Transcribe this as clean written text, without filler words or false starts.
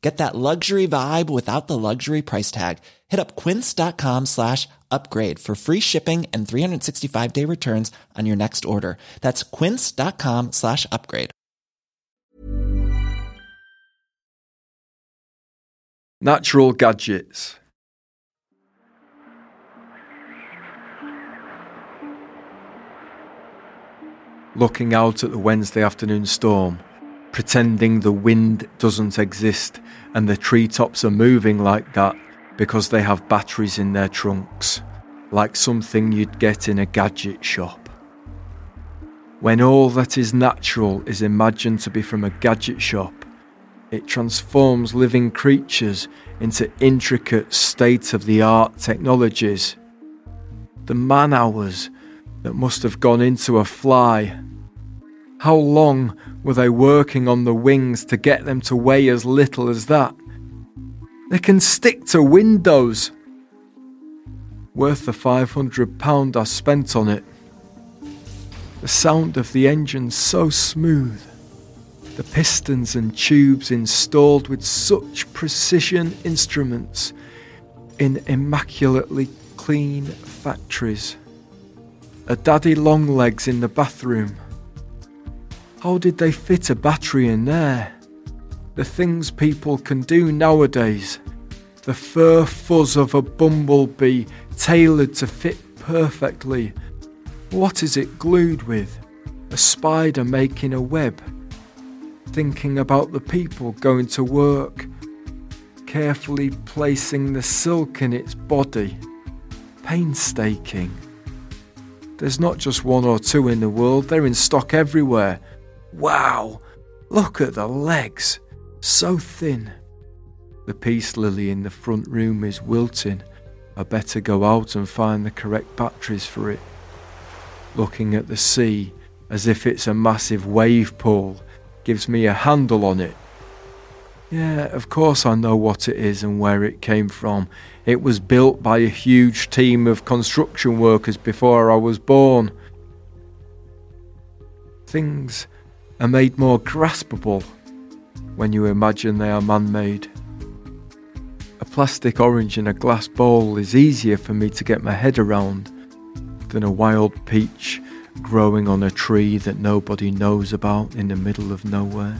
Get that luxury vibe without the luxury price tag. Hit up quince.com/upgrade for free shipping and 365-day returns on your next order. That's quince.com/upgrade. Natural gadgets. Looking out at the Wednesday afternoon storm, pretending the wind doesn't exist and the treetops are moving like that because they have batteries in their trunks, like something you'd get in a gadget shop. When all that is natural is imagined to be from a gadget shop, it transforms living creatures into intricate state-of-the-art technologies. The man-hours that must have gone into a fly. How long were they working on the wings to get them to weigh as little as that? They can stick to windows. Worth the £500 I spent on it. The sound of the engine so smooth. The pistons and tubes installed with such precision instruments in immaculately clean factories. A daddy long legs in the bathroom. How did they fit a battery in there? The things people can do nowadays. The fur fuzz of a bumblebee tailored to fit perfectly. What is it glued with? A spider making a web. Thinking about the people going to work. Carefully placing the silk in its body. Painstaking. There's not just one or two in the world, they're in stock everywhere. Wow, look at the legs, so thin. The peace lily in the front room is wilting. I better go out and find the correct batteries for it. Looking at the sea as if it's a massive wave pool gives me a handle on it. Yeah, of course I know what it is and where it came from. It was built by a huge team of construction workers before I was born. Things are made more graspable when you imagine they are man-made. A plastic orange in a glass bowl is easier for me to get my head around than a wild peach growing on a tree that nobody knows about in the middle of nowhere.